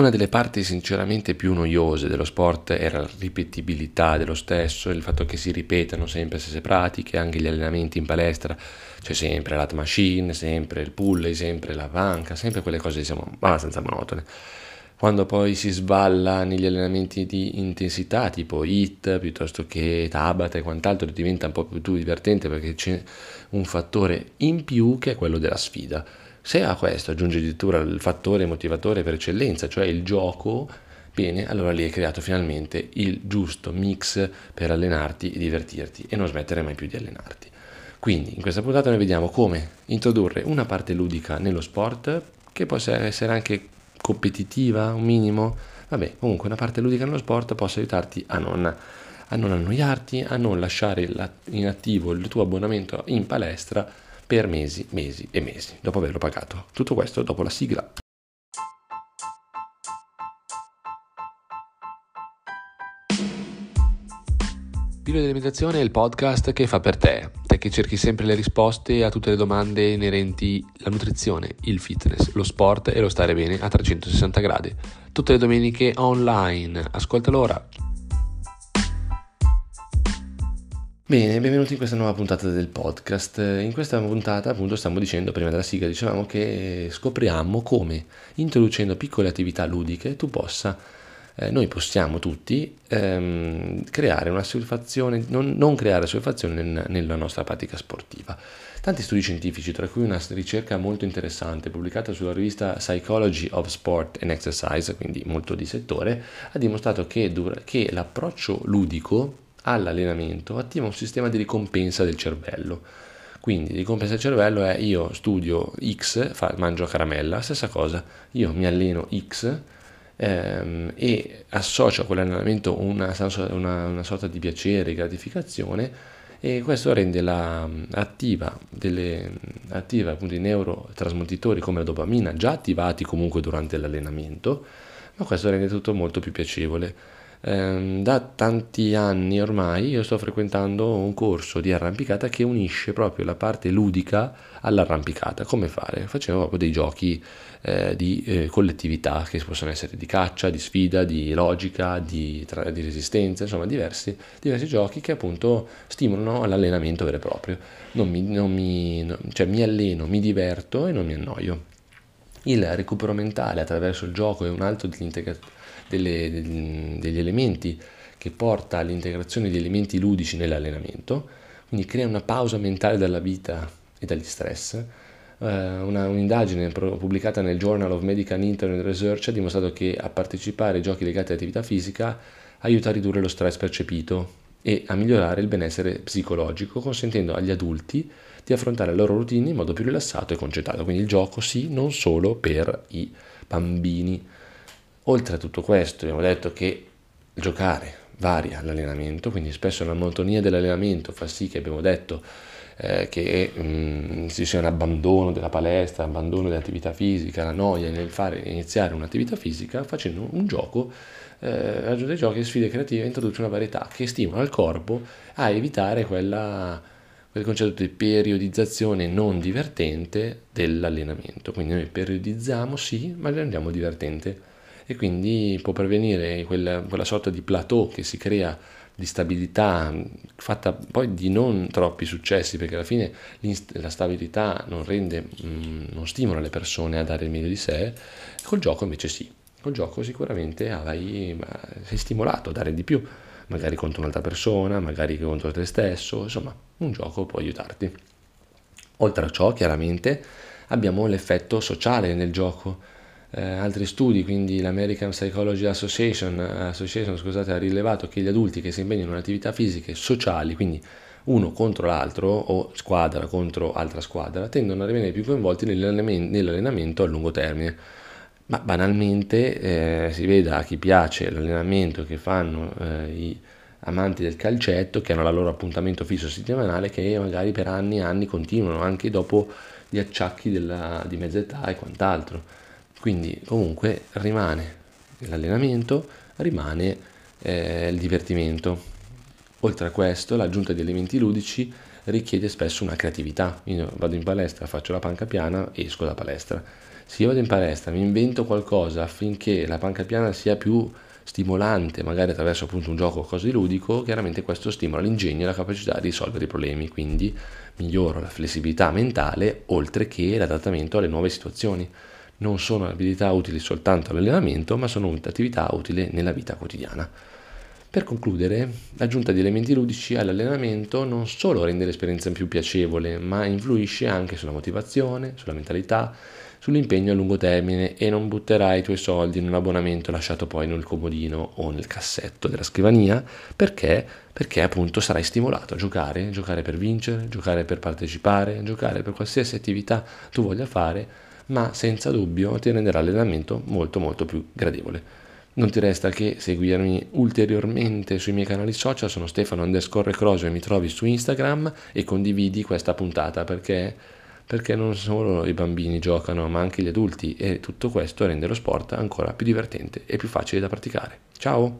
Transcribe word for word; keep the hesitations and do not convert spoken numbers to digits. Una delle parti sinceramente più noiose dello sport era la ripetibilità dello stesso, il fatto che si ripetano sempre le stesse pratiche, anche gli allenamenti in palestra, cioè sempre l'at machine, sempre il pulley, sempre la panca, sempre quelle cose diciamo abbastanza monotone. Quando poi si sballa negli allenamenti di intensità, tipo HIIT piuttosto che tabata e quant'altro, diventa un po' più divertente perché c'è un fattore in più che è quello della sfida. Se a questo aggiunge addirittura il fattore motivatore per eccellenza, cioè il gioco, bene, allora lì hai creato finalmente il giusto mix per allenarti e divertirti e non smettere mai più di allenarti. Quindi in questa puntata noi vediamo come introdurre una parte ludica nello sport, che possa essere anche competitiva, un minimo, vabbè, comunque una parte ludica nello sport possa aiutarti a non, a non annoiarti, a non lasciare in attivo il tuo abbonamento in palestra per mesi, mesi e mesi, dopo averlo pagato. Tutto questo dopo la sigla. Pillola dell'alimentazione è il podcast che fa per te, te che cerchi sempre le risposte a tutte le domande inerenti alla nutrizione, il fitness, lo sport e lo stare bene a trecentosessanta gradi. Tutte le domeniche online, ascoltalo ora. Bene, benvenuti in questa nuova puntata del podcast. In questa puntata, appunto, stiamo dicendo, prima della sigla, dicevamo che scopriamo come, introducendo piccole attività ludiche, tu possa... Eh, noi possiamo tutti ehm, creare una soddisfazione, non, non creare soddisfazione nel, nella nostra pratica sportiva. Tanti studi scientifici, tra cui una ricerca molto interessante pubblicata sulla rivista Psychology of Sport and Exercise, quindi molto di settore, ha dimostrato che, dura, che l'approccio ludico all'allenamento attiva un sistema di ricompensa del cervello. Quindi ricompensa del cervello è: io studio X, fa, mangio caramella, stessa cosa, io mi alleno X, e associo a quell'allenamento una, una, una sorta di piacere, gratificazione, e questo rende la, attiva, delle, attiva appunto i neurotrasmettitori come la dopamina, già attivati comunque durante l'allenamento, ma questo rende tutto molto più piacevole. Ehm, da tanti anni ormai io sto frequentando un corso di arrampicata che unisce proprio la parte ludica all'arrampicata. Come fare? Facevo proprio dei giochi eh, di eh, collettività, che possono essere di caccia, di sfida, di logica, di, tra, di resistenza, insomma diversi, diversi giochi che appunto stimolano l'allenamento vero e proprio. Non mi, non mi, no, cioè mi alleno, mi diverto e non mi annoio. Il recupero mentale attraverso il gioco è un altro degli integratori, Delle, degli elementi che porta all'integrazione di elementi ludici nell'allenamento, quindi crea una pausa mentale dalla vita e dagli stress. Una, un'indagine pubblicata nel Journal of Medical Internet Research ha dimostrato che a partecipare ai giochi legati all'attività fisica aiuta a ridurre lo stress percepito e a migliorare il benessere psicologico, consentendo agli adulti di affrontare la loro routine in modo più rilassato e concentrato. Quindi il gioco sì, non solo per i bambini. Oltre a tutto questo abbiamo detto che giocare varia l'allenamento, quindi spesso la monotonia dell'allenamento fa sì che abbiamo detto eh, che mh, ci sia un abbandono della palestra, abbandono dell'attività fisica, la noia nel fare iniziare un'attività fisica. Facendo un gioco, eh, raggiungere dei giochi e sfide creative, introduce una varietà che stimola il corpo a evitare quella, quel concetto di periodizzazione non divertente dell'allenamento. Quindi noi periodizziamo sì, ma lo rendiamo divertente. E quindi può prevenire quella, quella sorta di plateau che si crea, di stabilità fatta poi di non troppi successi, perché alla fine la stabilità non rende, non stimola le persone a dare il meglio di sé. Col gioco invece sì, col gioco sicuramente avrai, sei stimolato a dare di più, magari contro un'altra persona, magari contro te stesso, insomma un gioco può aiutarti. Oltre a ciò chiaramente abbiamo l'effetto sociale nel gioco. Eh, altri studi, quindi l'American Psychology Association, Association scusate, ha rilevato che gli adulti che si impegnano in attività fisiche sociali, quindi uno contro l'altro o squadra contro altra squadra, tendono a rimanere più coinvolti nell'allenamento, nell'allenamento a lungo termine. Ma banalmente eh, si veda a chi piace l'allenamento che fanno eh, i amanti del calcetto, che hanno la loro appuntamento fisso settimanale, che magari per anni e anni continuano anche dopo gli acciacchi della, di mezza età e quant'altro. Quindi comunque rimane l'allenamento, rimane eh, il divertimento. Oltre a questo, l'aggiunta di elementi ludici richiede spesso una creatività. Io vado in palestra, faccio la panca piana, esco da palestra. Se io vado in palestra, mi invento qualcosa affinché la panca piana sia più stimolante, magari attraverso appunto un gioco o cosa di ludico, chiaramente questo stimola l'ingegno e la capacità di risolvere i problemi, quindi miglioro la flessibilità mentale oltre che l'adattamento alle nuove situazioni. Non sono abilità utili soltanto all'allenamento, ma sono un'attività utile nella vita quotidiana. Per concludere, l'aggiunta di elementi ludici all'allenamento non solo rende l'esperienza più piacevole, ma influisce anche sulla motivazione, sulla mentalità, sull'impegno a lungo termine, e non butterai i tuoi soldi in un abbonamento lasciato poi nel comodino o nel cassetto della scrivania, perché, perché appunto sarai stimolato a giocare, giocare per vincere, giocare per partecipare, giocare per qualsiasi attività tu voglia fare, ma senza dubbio ti renderà l'allenamento molto molto più gradevole. Non ti resta che seguirmi ulteriormente sui miei canali social, sono Stefano underscore Recrosio e mi trovi su Instagram, e condividi questa puntata perché, perché non solo i bambini giocano ma anche gli adulti, e tutto questo rende lo sport ancora più divertente e più facile da praticare. Ciao!